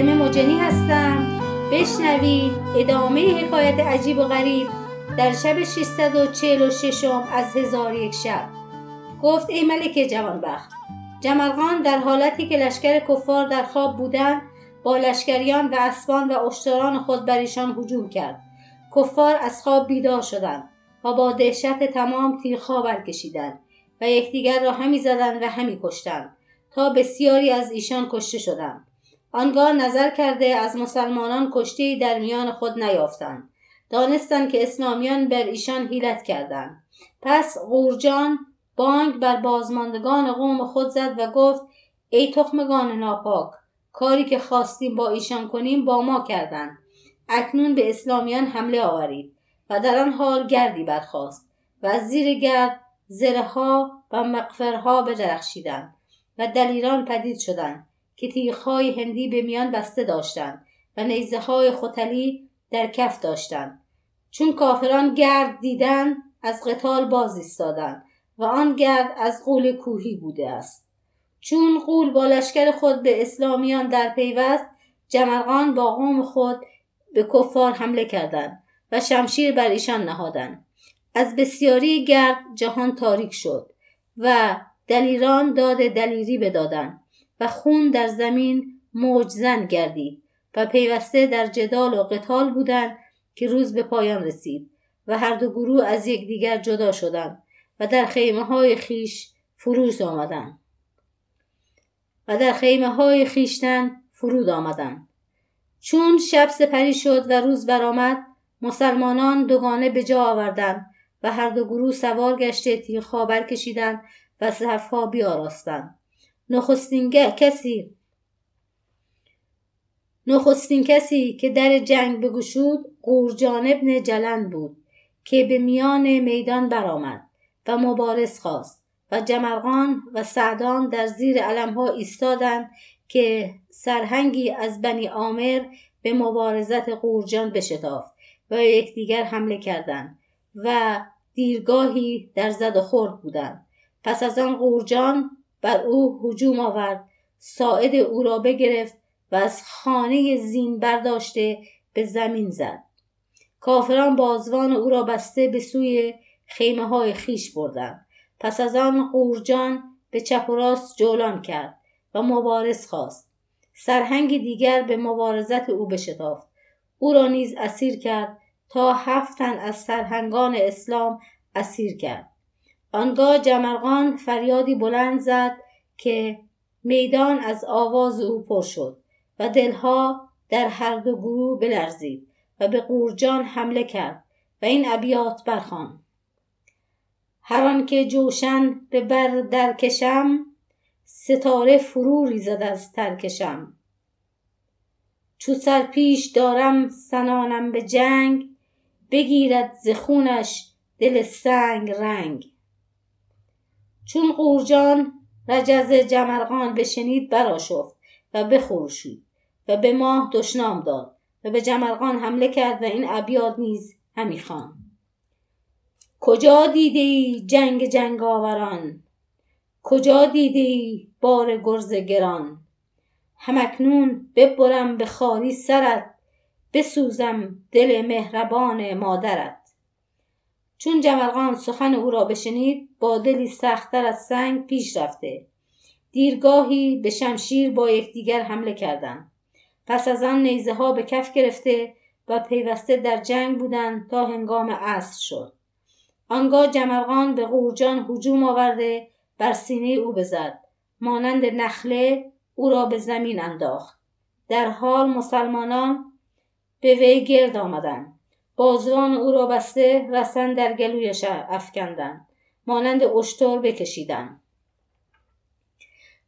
فاطمه مجنی هستم. بشنوید ادامه حکایت عجیب و غریب در شب 646 از هزار یک شب. گفت ای ملکه جوانبخت، جمرقان در حالتی که لشکر کفار در خواب بودند با لشکریان و اسبان و اشتران خود بر ایشان هجوم کرد. کفار از خواب بیدار شدند و با دهشت تمام تیرها برکشیدند و یکدیگر را همی زدند و همی کشتند تا بسیاری از ایشان کشته شدند. آنگاه نظر کرده از مسلمانان کشته‌ای در میان خود نیافتند. دانستند که اسلامیان بر ایشان حیلت کردند. پس غورجان بانگ بر بازماندگان قوم خود زد و گفت ای تخمگان ناپاک، کاری که خواستیم با ایشان کنیم با ما کردند. اکنون به اسلامیان حمله آورید. و در آن حال گردی برخاست و از زیر گرد زره‌ها و مقفرها بدرخشیدند و دلیران پدید شدند که تیغ‌های هندی به میان بسته داشتند و نیزه‌های ختلی در کف داشتند. چون کافران گرد دیدند از قتال باز ایستادند و آن گرد از غول کوهی بوده است. چون غول با لشکر خود به اسلامیان در پیوست، جمرقان با قوم خود به کفار حمله کردند و شمشیر بر ایشان نهادند. از بسیاری گرد جهان تاریک شد و دلیران داد دلیری بدادند و خون در زمین موج زن گردید و پیوسته در جدال و قتال بودند که روز به پایان رسید و هر دو گروه از یکدیگر جدا شدند و در خیمه‌های خیش فرود آمدند چون شب سپری شد و روز برآمد، مسلمانان دوگانه به جا آوردند و هر دو گروه سوار گشته تیغ‌ها برکشیدند و صف‌ها بیاراستند. نخستین کسی که در جنگ بگشود قورجان ابن جلند بود که به میان میدان برآمد و مبارز خواست و جمرقان و سعدان در زیر علمها ایستادند که سرهنگی از بنی عامر به مبارزت قورجان بشتافت و یکدیگر حمله کردند و دیرگاهی در زد و خورد بودند. پس از آن قورجان بر او هجوم آورد، ساعد او را بگرفت و از خانه زین برداشته به زمین زد. کافران بازوان او را بسته به سوی خیمه های خیش بردند. پس از آن قورجان به چپ و راست جولان کرد و مبارز خواست. سرهنگ دیگر به مبارزت او بشتافت. او را نیز اسیر کرد تا 7 تن از سرهنگان اسلام اسیر کرد. آنگاه جمرقان فریادی بلند زد که میدان از آواز او پر شد و دلها در هر دو گروه بلرزید و به قورجان حمله کرد و این ابیات برخواند: هر آن که جوشن به بر در کشم، ستاره فرو ریزد از ترکشم. چو سر پیش دارم سنانم به جنگ، بگیرد ز خونش دل سنگ رنگ. چون قورجان رجز جمرقان بشنید برآشفت و بخروشید و به ماه دشنام داد و به جمرقان حمله کرد و این ابیات نیز همی خوان: کجا دیدی جنگ جنگ آوران، کجا دیدی بار گرز گران. همکنون ببرم به خواری سرت، بسوزم دل مهربان مادرت. چون جمرقان سخن او را بشنید با دلی سخت‌تر از سنگ پیش رفته، دیرگاهی به شمشیر با یکدیگر حمله کردند. پس از آن نیزه ها به کف گرفته و پیوسته در جنگ بودند تا هنگام عصر شد. آنگاه جمرقان به قورجان هجوم آورده بر سینه او بزد، مانند نخله او را به زمین انداخت. در حال مسلمانان به وی گرد آمدند، بازوان او را بسته رسن در گلویش افکندند، مانند اشتر بکشیدند.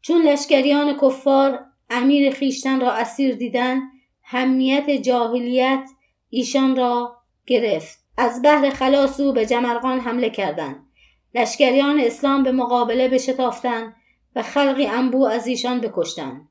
چون لشکریان کفار امیر خیشتن را اسیر دیدند، همیت جاهلیت ایشان را گرفت. از بهر خلاص او به جمرقان حمله کردند. لشکریان اسلام به مقابله بشتافتند و خلقی انبوه از ایشان بکشتند.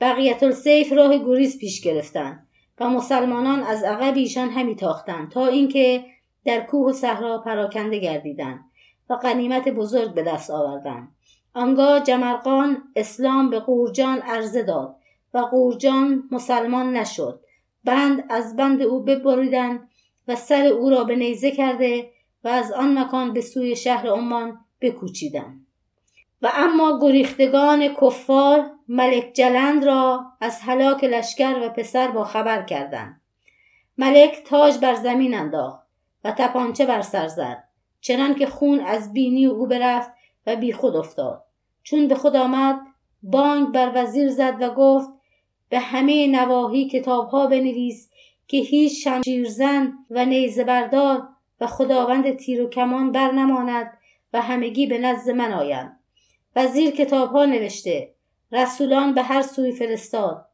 بقیة السیف راه گریز پیش گرفتند و مسلمانان از عقب ایشان همی تاختند تا اینکه در کوه و صحرا پراکنده گردیدند و غنیمت بزرگ به دست آوردند. آنگاه جمرقان اسلام به قورجان عرضه داد و قورجان مسلمان نشد. بند از بند او ببریدند و سر او را به نیزه کرده و از آن مکان به سوی شهر عمان بکوچیدند. و اما گریختگان کفار ملک جلند را از هلاک لشکر و پسر با خبر کردند. ملک تاج بر زمین انداخت و تپانچه بر سر زد، چنان که خون از بینی او برفت و بی خود افتاد. چون به خود آمد بانگ بر وزیر زد و گفت به همه نواحی کتاب‌ها بنویس که هیچ شمشیرزن و نیزه بردار و خداوند تیر و کمان بر نماند و همگی به نزد من آیند. وزیر کتاب‌ها نوشته، رسولان به هر سوی فرستاد،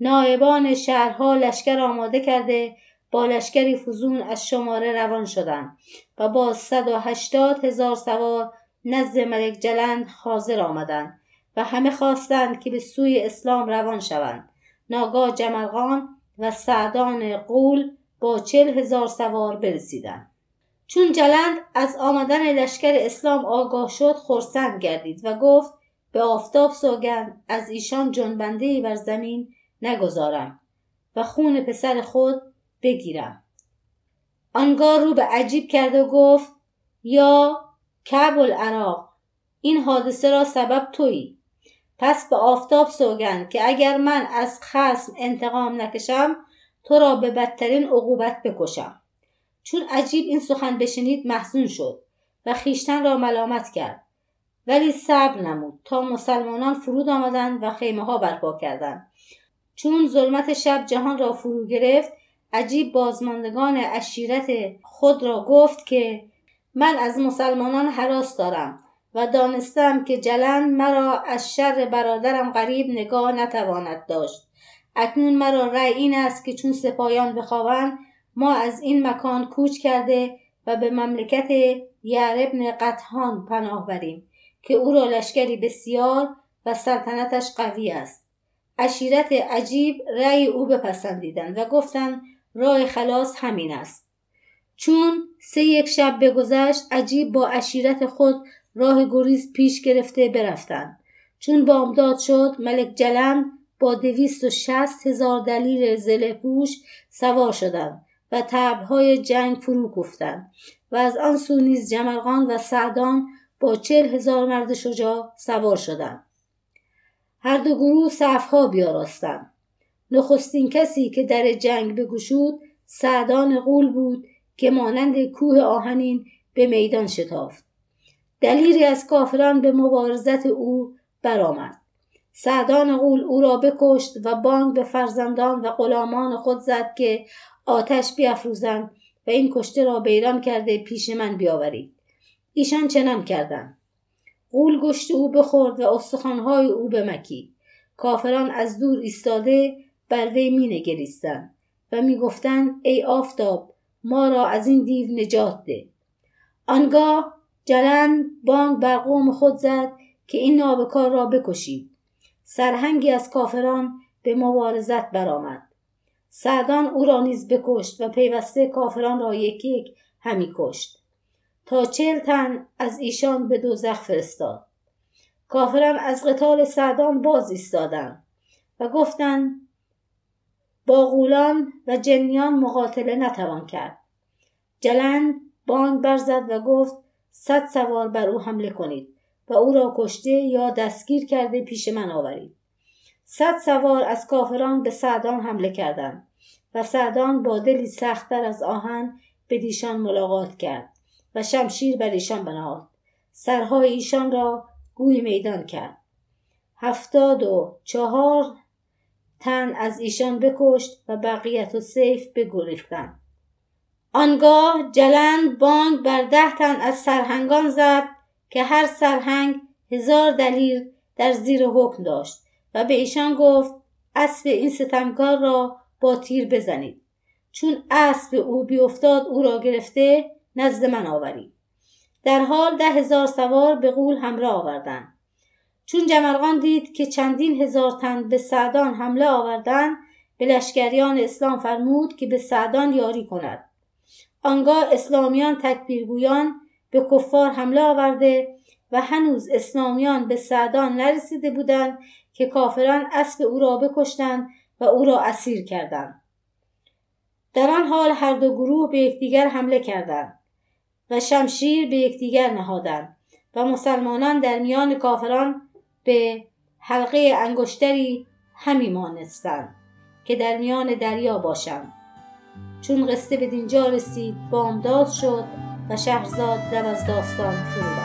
نایبان شهرها لشکر آماده کرده با لشکری فزون از شماره روان شدند و با 180,000 سوار نزد ملک جلند حاضر آمدند و همه خواستند که به سوی اسلام روان شوند. ناگاه جمرقان و سعدان قول با 40,000 سوار برسیدند. چون جلند از آمدن لشکر اسلام آگاه شد خرسند گردید و گفت به آفتاب سوگند از ایشان جنبنده‌ای بر زمین نگذارم و خون پسر خود بگیرم. آنگاه رو به عجیب کرد و گفت یا کعب العراق، این حادثه را سبب تویی. پس به آفتاب سوگند که اگر من از خصم انتقام نکشم تو را به بدترین عقوبت بکشم. چون عجیب این سخن بشنید محزون شد و خیشتن را ملامت کرد، ولی صبر نمود تا مسلمانان فرود آمدند و خیمه ها برپا کردند. چون ظلمت شب جهان را فرو گرفت، عجیب بازماندگان عشیرت خود را گفت که من از مسلمانان هراس دارم و دانستم که جلند مرا از شر برادرم قریب نگاه نتواند داشت. اکنون مرا رأی این است که چون سپاهیان بخواهند ما از این مکان کوچ کرده و به مملکت یعربن قطهان پناه بریم که او را لشکری بسیار و سلطنتش قوی است. عشیرت عجیب رأی او بپسندیدند و گفتند راه خلاص همین است. چون 3 شب بگذشت، عجیب با عشیرت خود راه گریز پیش گرفته برفتند. چون بامداد شد، ملک جلند با 260,000 دلیر زله‌پوش سوار شدند و طبع‌های جنگ فرو کوفتند و از آن سو نیز جمرقان و سعدان با 40,000 مرد شجاع سوار شدند. هر دو گروه صفها بیاراستند. نخستین کسی که در جنگ بگشود سعدان غول بود که مانند کوه آهنین به میدان شتافت. دلیری از کافران به مبارزت او برآمد. سعدان غول او را بکشت و بانگ به فرزندان و غلامان خود زد که آتش بیفروزند و این کشته را بیران کرده پیش من بیاورید. ایشان چنان کردند. غول گشت او بخورد و استخوان‌های او بمکید. کافران از دور ایستاده بر وی می‌نگریستند و می‌گفتند ای آفتاب، ما را از این دیو نجات ده. آنگاه جلند بانگ بر قوم خود زد که این نابکار را بکشید. سرهنگی از کافران به مبارزت برآمد. سعدان او را نیز بکشت و پیوسته کافران را یک یک همی کشت تا 40 تن از ایشان به دوزخ فرستاد. کافران از قتال سعدان باز ایستادند و گفتند با غولان و جنیان مقاتله نتوان کرد. جلند بانگ برزد و گفت 100 سوار بر او حمله کنید و او را کشته یا دستگیر کرده پیش من آورید. 100 سوار از کافران به سعدان حمله کردند و سعدان با دلی سخت‌تر از آهن به دیشان ملاقات کرد و شمشیر بر ایشان بنهاد. سرهای ایشان را گوی میدان کرد. 74 تن از ایشان بکشت و بقیت السیف بگریختند. آنگاه جلند بانگ بر 10 تن از سرهنگان زد که هر سرهنگ 1000 دلیر در زیر حکم داشت و به ایشان گفت اسب این ستمکار را با تیر بزنید. چون اسب او بیفتاد او را گرفته نزد من آورید. در حال 10,000 سوار به غول همراه آوردند. چون جمرقان دید که چندین هزار تن به سعدان حمله آوردند، به لشکریان اسلام فرمود که به سعدان یاری کند. آنگاه اسلامیان تکبیرگویان به کفار حمله آورده و هنوز اسلامیان به سعدان نرسیده بودند که کافران اسب او را بکشتند و او را اسیر کردند. در آن حال هر دو گروه به یکدیگر حمله کردند و شمشیر به یکدیگر نهادند و مسلمانان در میان کافران به حلقه انگشتری همی مانستند که در میان دریا باشند. چون قصه به دینجا رسید بامداد شد و شهرزاد در از داستان فرو رفت.